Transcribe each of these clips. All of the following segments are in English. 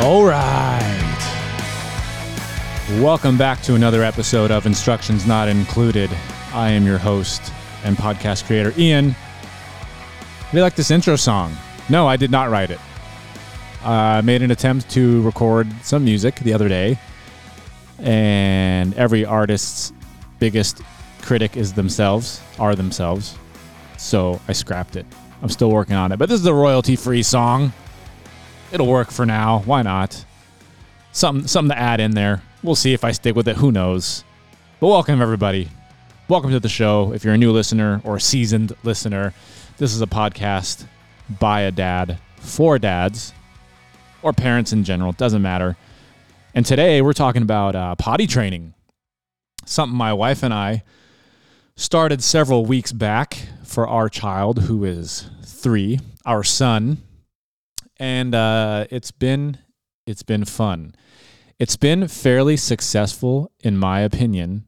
All right. Welcome back to another episode of Instructions Not Included. I am your host and podcast creator, Ian. I really like this intro song. No, I did not write it. I made an attempt to record some music the other day, and every artist's biggest critic is themselves. So I scrapped it. I'm still working on it, but this is a royalty-free song. It'll work for now. Why not? Something to add in there. We'll see if I stick with it. Who knows? But welcome, everybody. Welcome to the show. If you're a new listener or a seasoned listener, this is a podcast by a dad for dads or parents in general. It doesn't matter. And today we're talking about potty training, something my wife and I started several weeks back for our child who is 3, our son. And it's been fun. It's been fairly successful, in my opinion,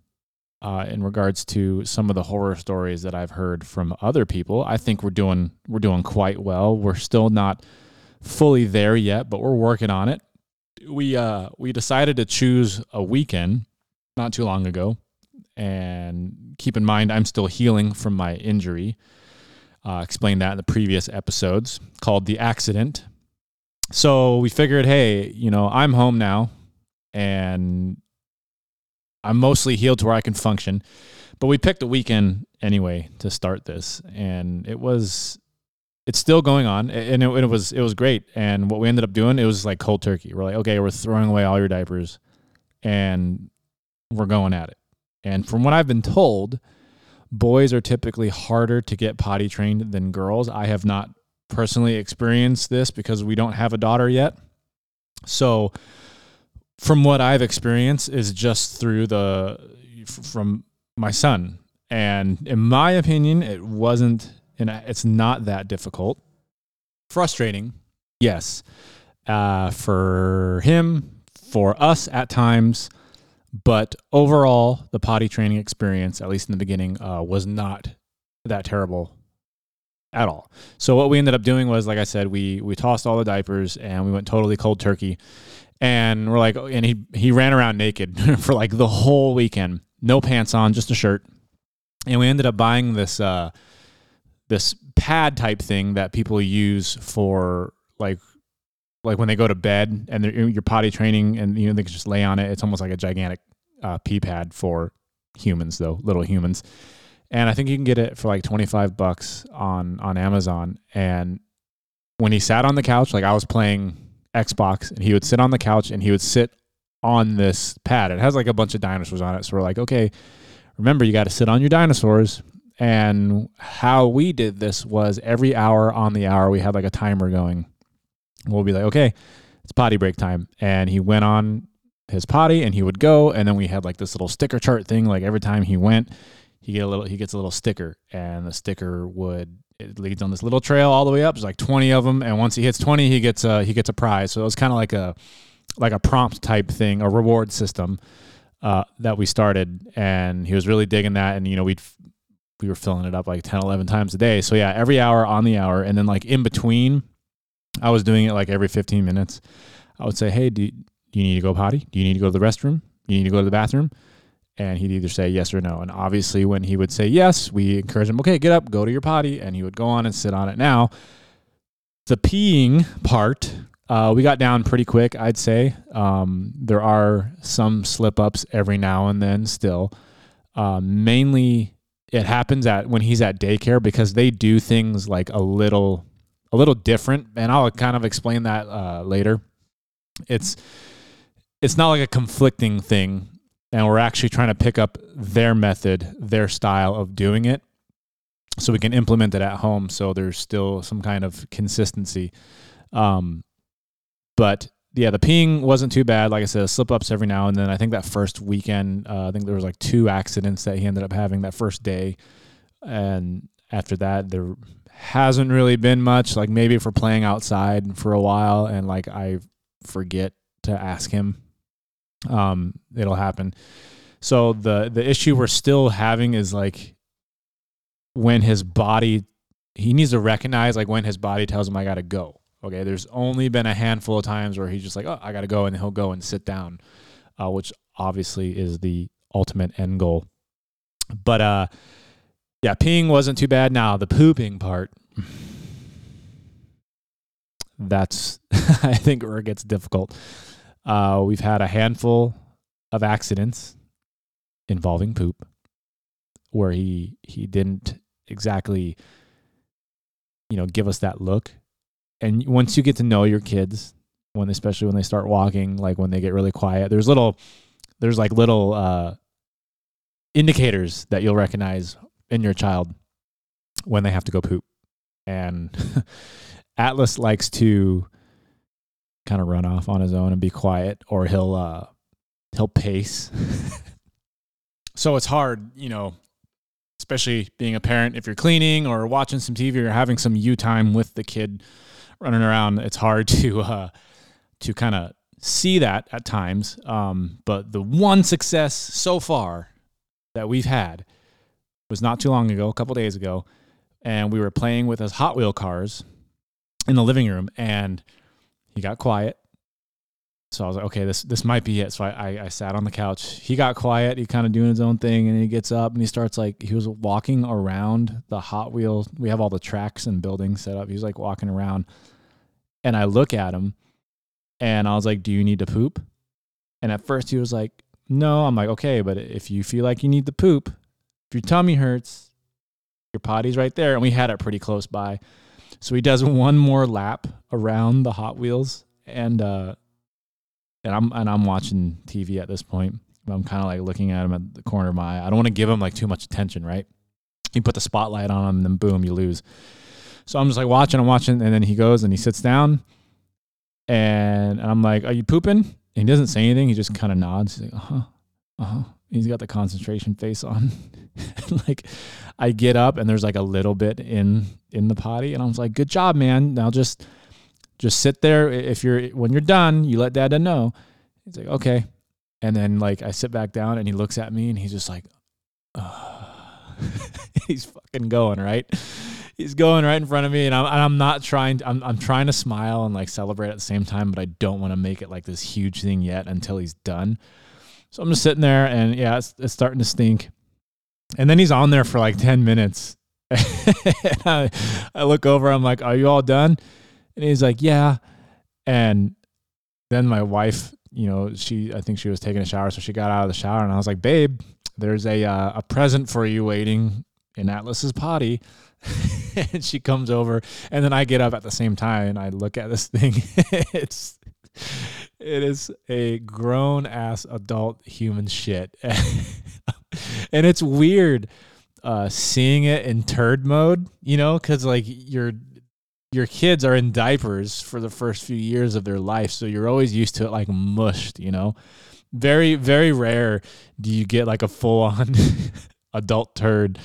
in regards to some of the horror stories that I've heard from other people. I think we're doing quite well. We're still not fully there yet, but we're working on it. We decided to choose a weekend not too long ago, and keep in mind I'm still healing from my injury. Explained that in the previous episodes called The Accident. So we figured, hey, I'm home now and I'm mostly healed to where I can function. But we picked a weekend anyway to start this, and it's still going on, and it was great. And what we ended up doing, it was like cold turkey. We're like, okay, we're throwing away all your diapers and we're going at it. And from what I've been told, boys are typically harder to get potty trained than girls. I have not personally experienced this because we don't have a daughter yet. So from what I've experienced is just from my son. And in my opinion, it's not that difficult. Frustrating, yes, for him, for us at times. But overall, the potty training experience, at least in the beginning, was not that terrible at all. So what we ended up doing was, like I said, we tossed all the diapers and we went totally cold turkey. And we're like, and he ran around naked for like the whole weekend, no pants on, just a shirt. And we ended up buying this pad type thing that people use for like when they go to bed and you're potty training and they can just lay on it. It's almost like a gigantic pee pad for humans, though, little humans. And I think you can get it for like $25 on Amazon. And when he sat on the couch, like I was playing Xbox, and he would sit on the couch and he would sit on this pad. It has like a bunch of dinosaurs on it. So we're like, okay, remember, you got to sit on your dinosaurs. And how we did this was every hour on the hour, we had like a timer going. We'll be like, okay, it's potty break time. And he went on his potty and he would go. And then we had like this little sticker chart thing. Like every time he went, he gets a little sticker, and the sticker leads on this little trail all the way up. There's like 20 of them. And once he hits 20, he gets a prize. So it was kind of like a prompt type thing, a reward system, that we started. And he was really digging that. And, we were filling it up like 10, 11 times a day. So yeah, every hour on the hour. And then like in between, I was doing it like every 15 minutes. I would say, hey, do you need to go potty? Do you need to go to the restroom? Do you need to go to the bathroom? And he'd either say yes or no. And obviously when he would say yes, we encourage him, okay, get up, go to your potty. And he would go on and sit on it. Now, the peeing part, we got down pretty quick, I'd say. There are some slip-ups every now and then still. Mainly it happens when he's at daycare, because they do things like a little different, and I'll kind of explain that later. It's not like a conflicting thing, and we're actually trying to pick up their method, their style of doing it, so we can implement it at home, so there's still some kind of consistency. But yeah, the peeing wasn't too bad. Like I said, slip-ups every now and then. I think that first weekend, I think there was like 2 accidents that he ended up having that first day, and after that, there hasn't really been much. Like maybe if we're playing outside for a while and like I forget to ask him, it'll happen. So the issue we're still having is like when his body, he needs to recognize like when his body tells him I gotta go. Okay, there's only been a handful of times where he's just like, oh, I got to go, and he'll go and sit down, which obviously is the ultimate end goal. But yeah, peeing wasn't too bad. Now, the pooping part, that's, I think, where it gets difficult. We've had a handful of accidents involving poop where he didn't exactly, you know, give us that look. And once you get to know your kids, especially when they start walking, like when they get really quiet, there's little indicators that you'll recognize in your child when they have to go poop. And Atlas likes to kind of run off on his own and be quiet, or he'll pace. So it's hard, you know, especially being a parent, if you're cleaning or watching some TV or having some you time with the kid running around, it's hard to kind of see that at times. But the one success so far that we've had was not too long ago, a couple days ago, and we were playing with his Hot Wheel cars in the living room, and he got quiet. So I was like, okay, this might be it. So I sat on the couch. He got quiet. He kind of doing his own thing, and he gets up and he starts like, he was walking around the Hot Wheels. We have all the tracks and buildings set up. He's like walking around, and I look at him, and I was like, do you need to poop? And at first he was like, no. I'm like, okay, but if you feel like you need to poop, if your tummy hurts, your potty's right there. And we had it pretty close by. So he does one more lap around the Hot Wheels, and I'm watching TV at this point. I'm kind of like looking at him at the corner of my eye. I don't want to give him like too much attention, right? You put the spotlight on him, and then boom, you lose. So I'm just like watching, and then he goes and he sits down, and I'm like, "Are you pooping?" And he doesn't say anything. He just kind of nods. He's like, "Uh-huh, uh-huh." He's got the concentration face on. Like, I get up, and there's like a little bit in the potty, and I was like, "Good job, man." Now just sit there. When you're done, you let Dad know. He's like, okay. And then like I sit back down, and he looks at me, and he's just like, he's fucking going, right? He's going right in front of me, and I'm not trying to, I'm trying to smile and like celebrate at the same time, but I don't want to make it like this huge thing yet until he's done. So I'm just sitting there, and yeah, it's starting to stink. And then he's on there for like 10 minutes. And I look over, I'm like, are you all done? And he's like, yeah. And then my wife, you know, I think she was taking a shower. So she got out of the shower, and I was like, babe, there's a present for you waiting in Atlas's potty. And she comes over, and then I get up at the same time, and I look at this thing. It is a grown ass adult human shit. And it's weird, seeing it in turd mode, you know, cause like your kids are in diapers for the first few years of their life, so you're always used to it like mushed, you know? Very, very rare do you get like a full-on adult turd.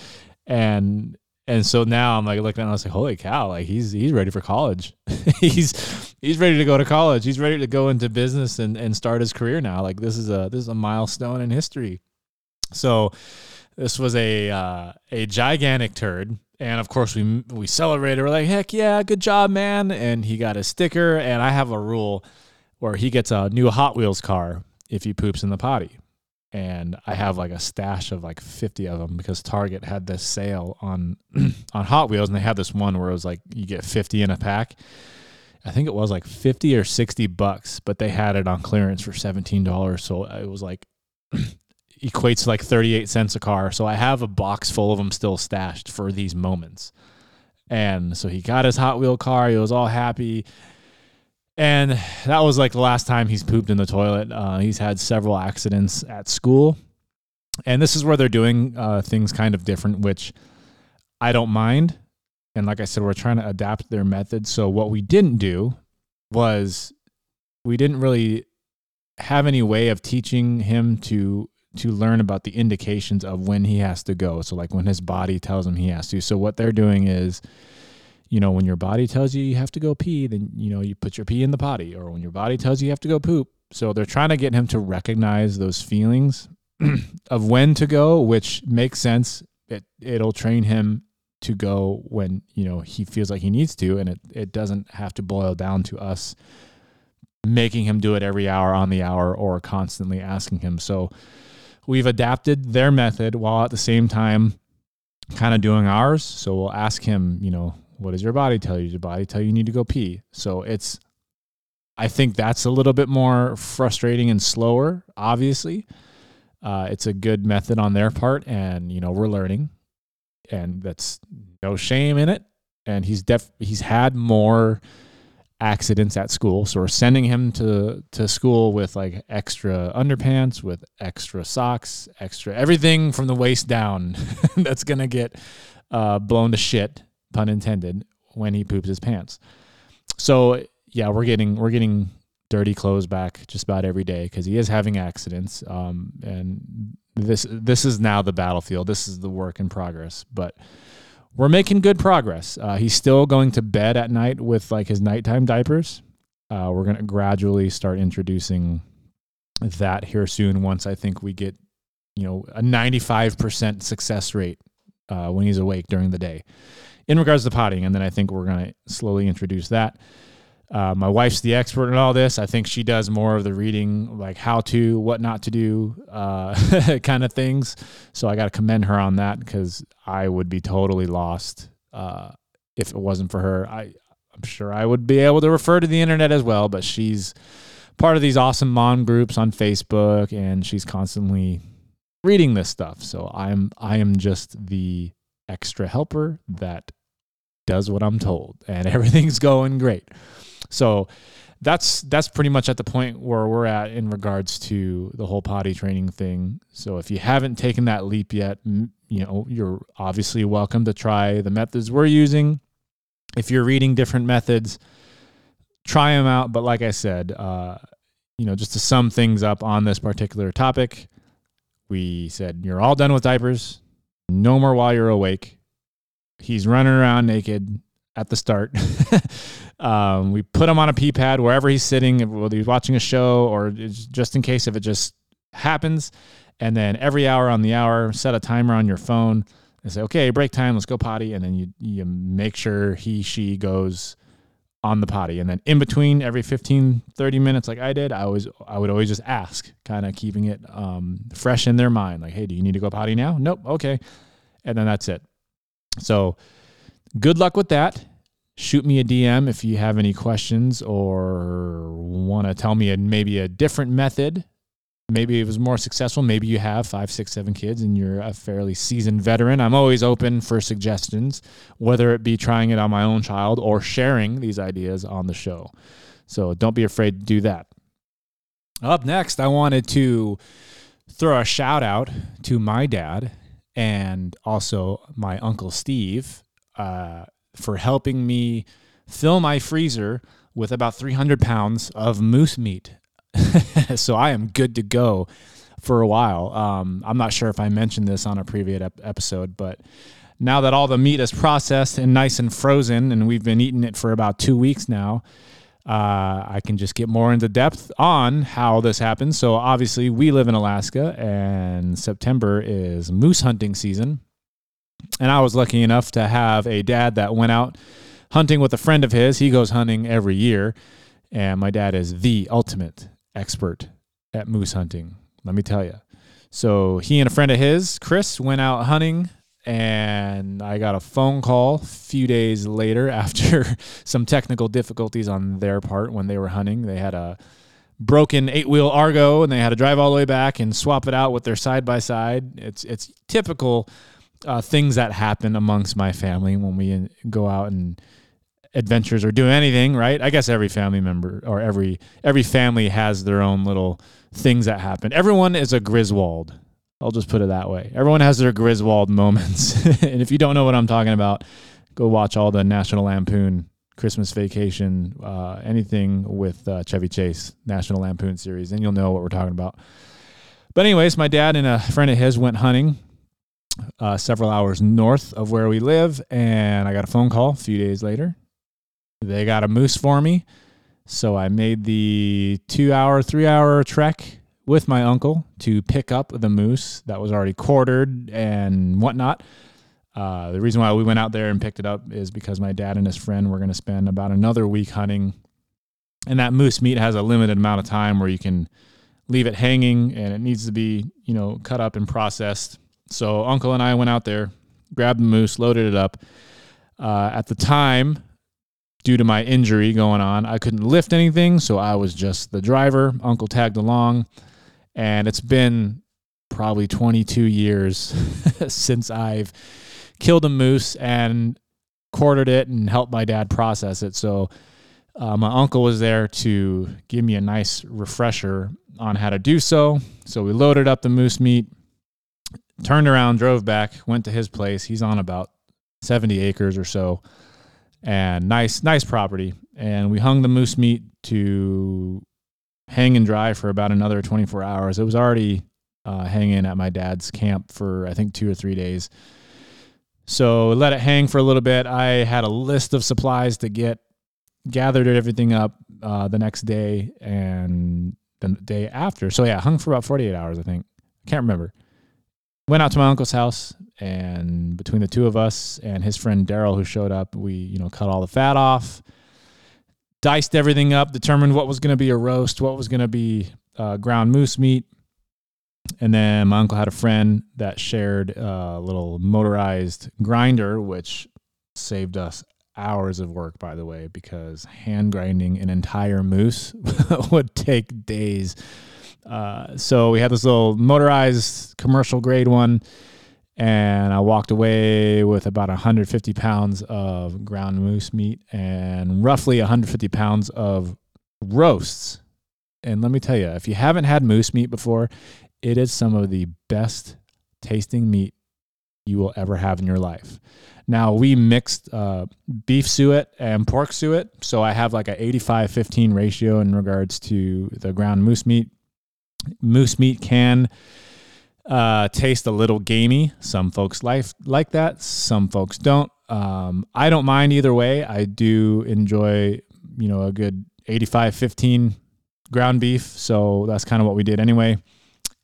And so now I'm like looking at him, I was like, holy cow, like he's ready for college. He's ready to go to college. He's ready to go into business and start his career now. Like this is a milestone in history. So this was a gigantic turd. And of course we celebrated. We're like, heck yeah, good job, man. And he got a sticker, and I have a rule where he gets a new Hot Wheels car if he poops in the potty. And I have like a stash of like 50 of them, because Target had this sale on Hot Wheels, and they had this one where it was like you get 50 in a pack. I think it was like 50 or $60, but they had it on clearance for $17. So it was like equates to like 38 cents a car. So I have a box full of them still stashed for these moments. And so he got his Hot Wheel car. He was all happy. And that was like the last time he's pooped in the toilet. He's had several accidents at school. And this is where they're doing things kind of different, which I don't mind. And like I said, we're trying to adapt their methods. So what we didn't do was we didn't really have any way of teaching him to learn about the indications of when he has to go. So like when his body tells him he has to. So what they're doing is, you know, when your body tells you have to go pee, then, you know, you put your pee in the potty, or when your body tells you have to go poop. So they're trying to get him to recognize those feelings of when to go, which makes sense. It'll train him to go when, you know, he feels like he needs to, and it doesn't have to boil down to us making him do it every hour on the hour or constantly asking him. So we've adapted their method while at the same time kind of doing ours. So we'll ask him, you know, what does your body tell you? Does your body tell you need to go pee? So it's, I think that's a little bit more frustrating and slower, obviously. It's a good method on their part, and, you know, we're learning, and that's no shame in it. And he's had more accidents at school. So we're sending him to school with like extra underpants, with extra socks, extra everything from the waist down that's going to get blown to shit, pun intended, when he poops his pants. So yeah, we're getting dirty clothes back just about every day because he is having accidents. And this is now the battlefield. This is the work in progress, but we're making good progress. He's still going to bed at night with like his nighttime diapers. We're going to gradually start introducing that here soon. Once I think we get, you know, a 95% success rate when he's awake during the day in regards to pottying. And then I think we're going to slowly introduce that. My wife's the expert in all this. I think she does more of the reading, like how to, what not to do, kind of things. So I got to commend her on that because I would be totally lost if it wasn't for her. I'm sure I would be able to refer to the internet as well, but she's part of these awesome mom groups on Facebook, and she's constantly reading this stuff. So I am just the extra helper that does what I'm told, and everything's going great. So that's pretty much at the point where we're at in regards to the whole potty training thing. So if you haven't taken that leap yet, you know, you're obviously welcome to try the methods we're using. If you're reading different methods, try them out. But like I said, you know, just to sum things up on this particular topic, we said, you're all done with diapers. No more while you're awake. He's running around naked at the start. We put him on a pee pad wherever he's sitting, whether he's watching a show or just in case if it just happens. And then every hour on the hour, set a timer on your phone and say, okay, break time, let's go potty. And then you make sure she goes on the potty. And then in between every 15, 30 minutes, like I did, I would always just ask, kind of keeping it fresh in their mind. Like, hey, do you need to go potty now? Nope. Okay. And then that's it. So good luck with that. Shoot me a DM if you have any questions or want to tell me maybe a different method. Maybe it was more successful. Maybe you have 5, 6, 7 kids and you're a fairly seasoned veteran. I'm always open for suggestions, whether it be trying it on my own child or sharing these ideas on the show. So don't be afraid to do that. Up next, I wanted to throw a shout out to my dad and also my Uncle Steve for helping me fill my freezer with about 300 pounds of moose meat. So I am good to go for a while. I'm not sure if I mentioned this on a previous episode, but now that all the meat is processed and nice and frozen, and we've been eating it for about 2 weeks now, I can just get more into depth on how this happens. So obviously we live in Alaska, and September is moose hunting season. And I was lucky enough to have a dad that went out hunting with a friend of his. He goes hunting every year. And my dad is the ultimate expert at moose hunting, let me tell you. So he and a friend of his, Chris, went out hunting. And I got a phone call a few days later after some technical difficulties on their part when they were hunting. They had a broken 8-wheel Argo, and they had to drive all the way back and swap it out with their side-by-side. It's typical things that happen amongst my family when we go out and adventures or do anything, right? I guess every family member or every family has their own little things that happen. Everyone is a Griswold. I'll just put it that way. Everyone has their Griswold moments. And if you don't know what I'm talking about, go watch all the National Lampoon, Christmas Vacation, anything with Chevy Chase, National Lampoon series, and you'll know what we're talking about. But anyways, my dad and a friend of his went hunting several hours north of where we live, and I got a phone call a few days later. They got a moose for me, so I made the 3-hour trek with my uncle to pick up the moose that was already quartered and whatnot. The reason why we went out there and picked it up is because my dad and his friend were going to spend about another week hunting. And that moose meat has a limited amount of time where you can leave it hanging, and it needs to be, you know, cut up and processed. So Uncle and I went out there, grabbed the moose, loaded it up. At the time, due to my injury going on, I couldn't lift anything, so I was just the driver. Uncle tagged along, and it's been probably 22 years since I've killed a moose and quartered it and helped my dad process it. So my uncle was there to give me a nice refresher on how to do so. So we loaded up the moose meat, turned around, drove back, went to his place. He's on about 70 acres or so, and nice property. And we hung the moose meat to hang and dry for about another 24 hours. It was already hanging at my dad's camp for, I think, 2 or 3 days. So let it hang for a little bit. I had a list of supplies to get, gathered everything up the next day and the day after. So yeah, hung for about 48 hours, I think. I can't remember. Went out to my uncle's house, and between the two of us and his friend Daryl, who showed up, we, you know, cut all the fat off, diced everything up, determined what was going to be a roast, what was going to be ground moose meat. And then my uncle had a friend that shared a little motorized grinder, which saved us hours of work, by the way, because hand grinding an entire moose would take days. So we had this little motorized commercial grade one, and I walked away with about 150 pounds of ground moose meat and roughly 150 pounds of roasts. And let me tell you, if you haven't had moose meat before, it is some of the best tasting meat you will ever have in your life. Now, we mixed beef suet and pork suet, so I have like an 85-15 ratio in regards to the ground moose meat. Moose meat can taste a little gamey. Some folks like that. Some folks don't. I don't mind either way. I do enjoy, you know, a good 85-15 ground beef, so that's kind of what we did anyway.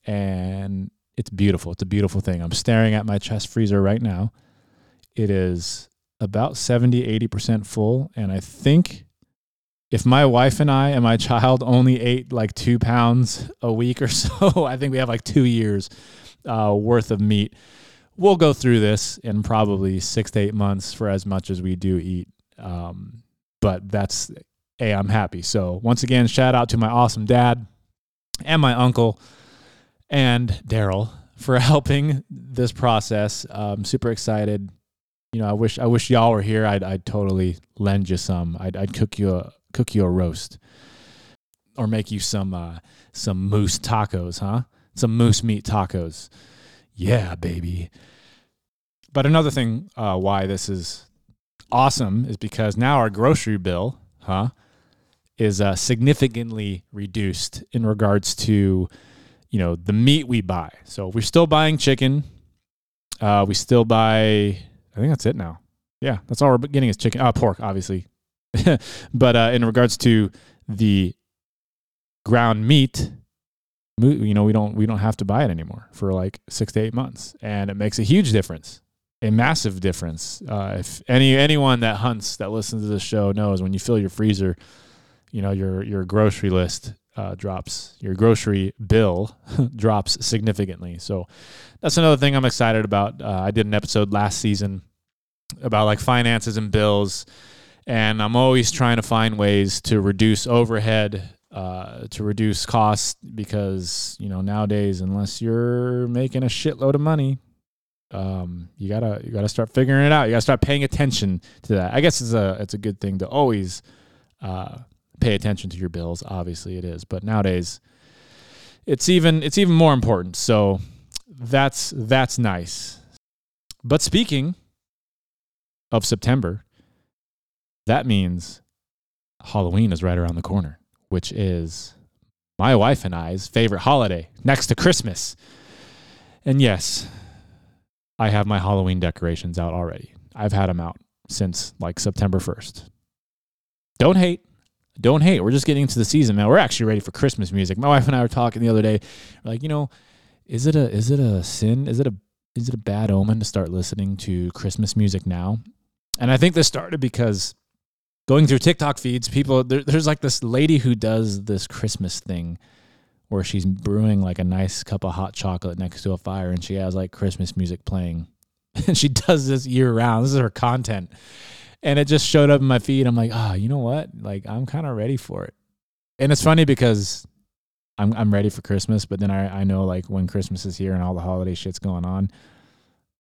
And it's beautiful. It's a beautiful thing. I'm staring at my chest freezer right now. It is about 70-80% full. And I think if my wife and I and my child only ate like 2 pounds a week or so, I think we have like 2 years worth of meat. We'll go through this in probably 6 to 8 months for as much as we do eat. But that's, hey, I'm happy. So once again, shout out to my awesome dad and my uncle and Daryl for helping this process. I'm super excited. You know, I wish y'all were here. I'd totally lend you some. I'd cook you a roast, or make you some moose tacos, huh? Some moose meat tacos. Yeah, baby. But another thing why this is awesome is because now our grocery bill, huh, is significantly reduced in regards to, you know, the meat we buy. So we're still buying chicken. We still buy, I think that's it now. Yeah, that's all we're getting is chicken. Pork, obviously. But in regards to the ground meat, you know, we don't have to buy it anymore for like 6 to 8 months. And it makes a huge difference, a massive difference. If anyone that hunts, that listens to this show knows, when you fill your freezer, you know, your grocery list drops, your grocery bill drops significantly. So that's another thing I'm excited about. I did an episode last season about like finances and bills, and I'm always trying to find ways to reduce overhead, to reduce costs, because, you know, nowadays, unless you're making a shitload of money, you gotta start figuring it out. You gotta start paying attention to that. I guess it's a good thing to always, pay attention to your bills. Obviously it is, but nowadays it's even more important. So that's nice. But speaking of September, that means Halloween is right around the corner, which is my wife and I's favorite holiday next to Christmas. And yes, I have my Halloween decorations out already. I've had them out since like September 1st. Don't hate. We're just getting into the season, man. We're actually ready for Christmas music. My wife and I were talking the other day. We're like, you know, is it a sin? Is it a is it a bad omen to start listening to Christmas music now? And I think this started because going through TikTok feeds, people, there's like this lady who does this Christmas thing where she's brewing like a nice cup of hot chocolate next to a fire, and she has like Christmas music playing. And she does this year round. This is her content. And it just showed up in my feed. I'm like, you know what? Like, I'm kind of ready for it. And it's funny because I'm ready for Christmas, but then I know like when Christmas is here and all the holiday shit's going on,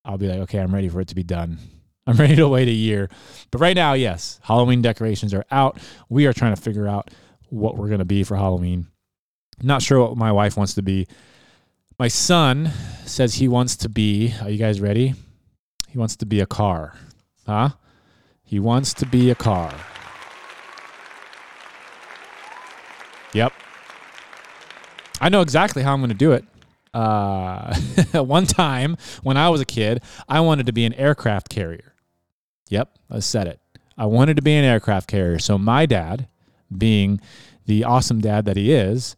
I'll be like, okay, I'm ready for it to be done. I'm ready to wait a year. But right now, yes, Halloween decorations are out. We are trying to figure out what we're going to be for Halloween. I'm not sure what my wife wants to be. My son says he wants to be, are you guys ready? He wants to be a car. Huh? He wants to be a car. Yep. I know exactly how I'm going to do it. One time when I was a kid, I wanted to be an aircraft carrier. Yep, I said it. I wanted to be an aircraft carrier. So my dad, being the awesome dad that he is,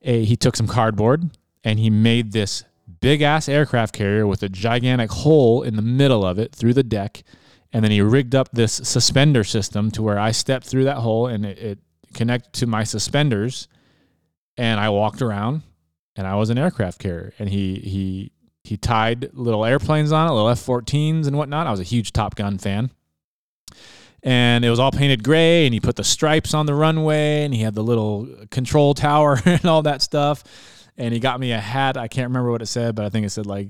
he took some cardboard and he made this big-ass aircraft carrier with a gigantic hole in the middle of it through the deck, and then he rigged up this suspender system to where I stepped through that hole, and it connected to my suspenders, and I walked around, and I was an aircraft carrier. And he tied little airplanes on it, little F-14s and whatnot. I was a huge Top Gun fan. And it was all painted gray, and he put the stripes on the runway, and he had the little control tower and all that stuff. And he got me a hat. I can't remember what it said, but I think it said like,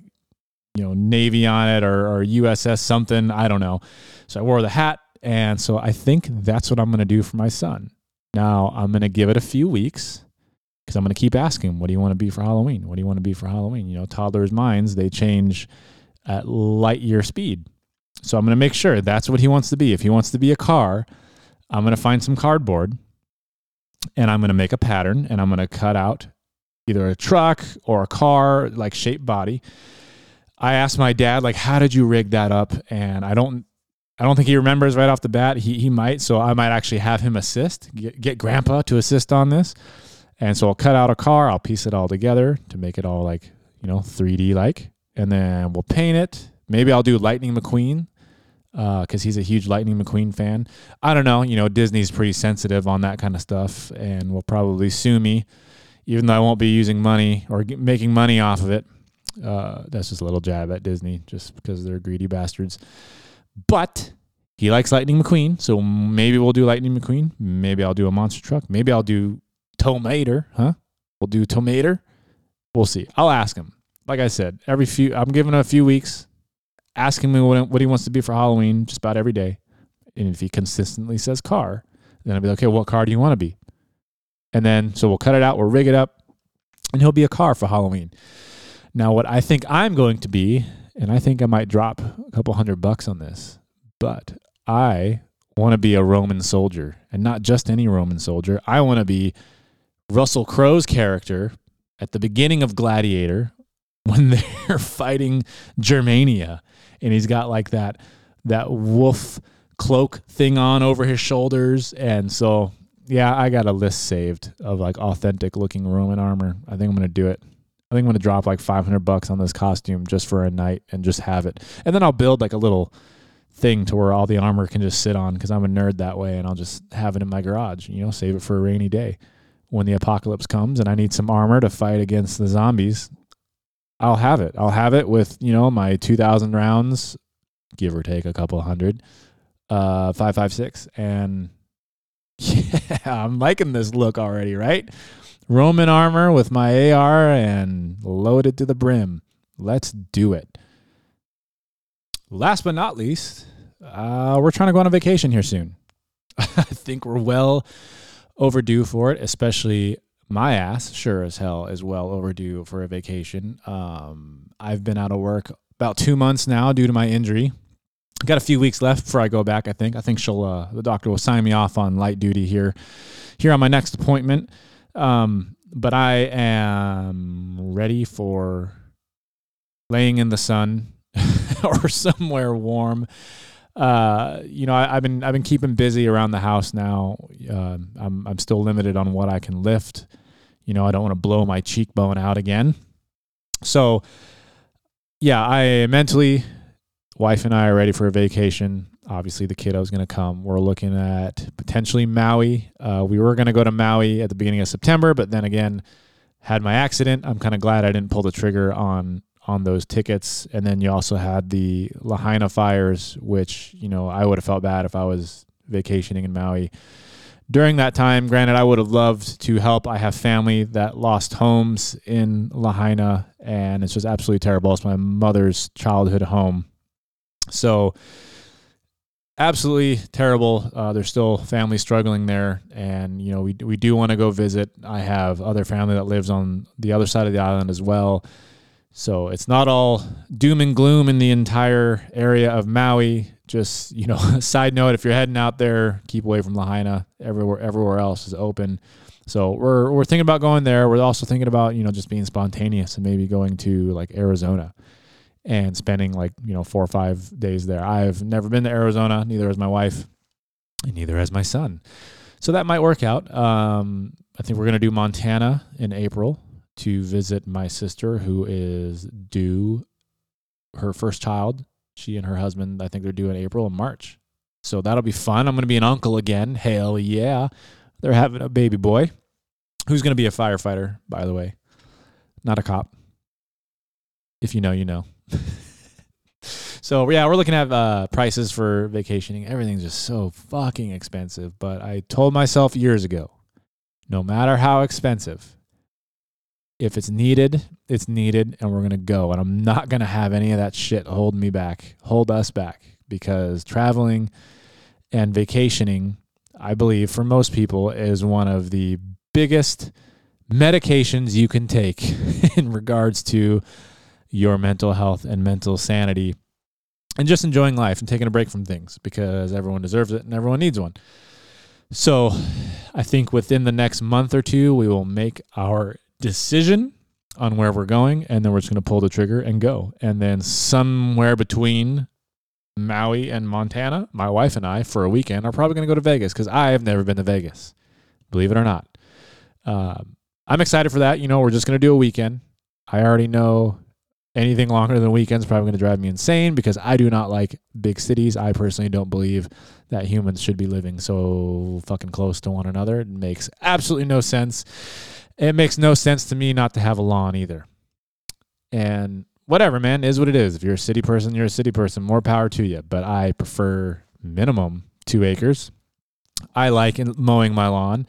you know, Navy on it or USS something. I don't know. So I wore the hat. And so I think that's what I'm going to do for my son. Now I'm going to give it a few weeks because I'm going to keep asking him, what do you want to be for Halloween? What do you want to be for Halloween? You know, toddlers' minds, they change at light year speed. So I'm going to make sure that's what he wants to be. If he wants to be a car, I'm going to find some cardboard and I'm going to make a pattern and I'm going to cut out either a truck or a car, like shaped body. I asked my dad, like, how did you rig that up? And I don't think he remembers right off the bat. He might, so I might actually have him assist, get grandpa to assist on this. And so I'll cut out a car, I'll piece it all together to make it all like, you know, 3D-like. And then we'll paint it. Maybe I'll do Lightning McQueen because he's a huge Lightning McQueen fan. I don't know. You know, Disney's pretty sensitive on that kind of stuff and will probably sue me. Even though I won't be using money or making money off of it. That's just a little jab at Disney just because they're greedy bastards. But he likes Lightning McQueen, so maybe we'll do Lightning McQueen. Maybe I'll do a monster truck. Maybe I'll do Tomater, huh? We'll do Tomater. We'll see. I'll ask him. Like I said, I'm giving him a few weeks, asking him what he wants to be for Halloween just about every day. And if he consistently says car, then I'll be like, okay, what car do you want to be? And then, so we'll cut it out, we'll rig it up, and he'll be a car for Halloween. Now, what I think I'm going to be, and I think I might drop a couple $100 on this, but I want to be a Roman soldier, and not just any Roman soldier. I want to be Russell Crowe's character at the beginning of Gladiator when they're fighting Germania, and he's got like that wolf cloak thing on over his shoulders, and so... Yeah, I got a list saved of like authentic looking Roman armor. I think I'm going to do it. I think I'm going to drop like $500 on this costume just for a night and just have it. And then I'll build like a little thing to where all the armor can just sit on because I'm a nerd that way, and I'll just have it in my garage, you know, save it for a rainy day. When the apocalypse comes and I need some armor to fight against the zombies, I'll have it. I'll have it with, you know, my 2,000 rounds, give or take a couple hundred, 5.56, and... Yeah, I'm liking this look already, right? Roman armor with my AR and loaded to the brim. Let's do it. Last but not least, we're trying to go on a vacation here soon. I think we're well overdue for it, especially my ass, sure as hell, is well overdue for a vacation. I've been out of work about 2 months now due to my injury. Got a few weeks left before I go back, I think. I think the doctor will sign me off on light duty here on my next appointment. But I am ready for laying in the sun or somewhere warm. You know, I've been keeping busy around the house now. I'm still limited on what I can lift. You know, I don't want to blow my cheekbone out again. So yeah, I mentally, wife and I are ready for a vacation. Obviously, the kiddo's going to come. We're looking at potentially Maui. We were going to go to Maui at the beginning of September, but then again, had my accident. I'm kind of glad I didn't pull the trigger on those tickets. And then you also had the Lahaina fires, which, you know, I would have felt bad if I was vacationing in Maui during that time. Granted, I would have loved to help. I have family that lost homes in Lahaina, and it's just absolutely terrible. It's my mother's childhood home. So absolutely terrible. There's still family struggling there. And, you know, we do want to go visit. I have other family that lives on the other side of the island as well. So it's not all doom and gloom in the entire area of Maui. Just, you know, side note, if you're heading out there, keep away from Lahaina. Everywhere else is open. So we're thinking about going there. We're also thinking about, you know, just being spontaneous and maybe going to like Arizona and spending like, you know, 4 or 5 days there. I've never been to Arizona. Neither has my wife, and neither has my son. So that might work out. I think we're going to do Montana in April to visit my sister, who is due her first child. She and her husband, I think they're due in April and March. So that'll be fun. I'm going to be an uncle again. Hell yeah. They're having a baby boy who's going to be a firefighter, by the way, not a cop. If you know, you know. So, yeah, we're looking at prices for vacationing. Everything's just so fucking expensive. But I told myself years ago, no matter how expensive, if it's needed, it's needed, and we're going to go. And I'm not going to have any of that shit hold us back. Because traveling and vacationing, I believe, for most people, is one of the biggest medications you can take in regards to your mental health and mental sanity, and just enjoying life and taking a break from things, because everyone deserves it and everyone needs one. So I think within the next month or two, we will make our decision on where we're going, and then we're just going to pull the trigger and go. And then somewhere between Maui and Montana, my wife and I, for a weekend, are probably going to go to Vegas, because I have never been to Vegas, believe it or not. I'm excited for that. You know, we're just going to do a weekend. I already know anything longer than weekends is probably going to drive me insane, because I do not like big cities. I personally don't believe that humans should be living so fucking close to one another. It makes absolutely no sense. It makes no sense to me not to have a lawn either. And whatever, man, is what it is. If you're a city person, you're a city person. More power to you. But I prefer minimum 2 acres. I like mowing my lawn.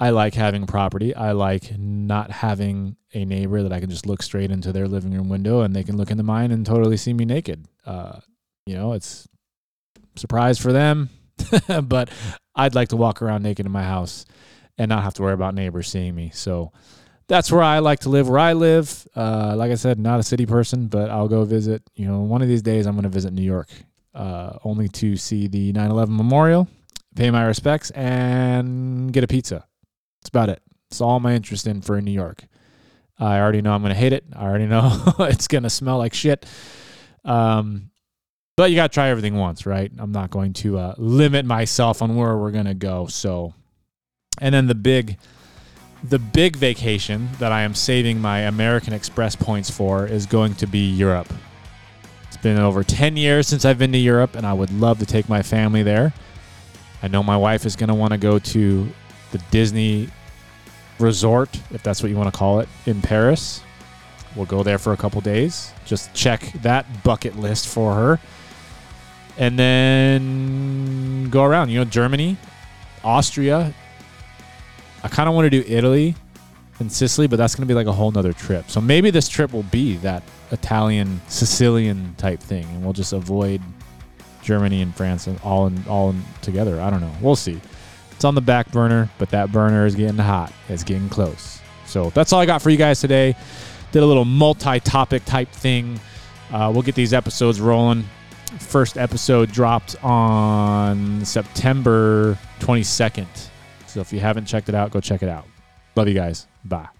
I like having property. I like not having a neighbor that I can just look straight into their living room window and they can look into mine and totally see me naked. You know, it's a surprise for them, but I'd like to walk around naked in my house and not have to worry about neighbors seeing me. So that's where I like to live, where I live. Like I said, not a city person, but I'll go visit. You know, one of these days I'm going to visit New York, only to see the 9/11 Memorial, pay my respects, and get a pizza. That's about it. It's all my interest in for New York. I already know I'm going to hate it. I already know it's going to smell like shit. But you got to try everything once, right? I'm not going to limit myself on where we're going to go. So, and then the big vacation that I am saving my American Express points for is going to be Europe. It's been over 10 years since I've been to Europe, and I would love to take my family there. I know my wife is going to want to go to the Disney resort, if that's what you want to call it, in Paris. We'll go there for a couple days. Just check that bucket list for her. And then go around, you know, Germany, Austria. I kind of want to do Italy and Sicily, but that's going to be like a whole nother trip. So maybe this trip will be that Italian, Sicilian type thing, and we'll just avoid Germany and France and all in together. I don't know. We'll see. It's on the back burner, but that burner is getting hot. It's getting close. So that's all I got for you guys today. Did a little multi-topic type thing. We'll get these episodes rolling. First episode dropped on September 22nd. So if you haven't checked it out, go check it out. Love you guys. Bye.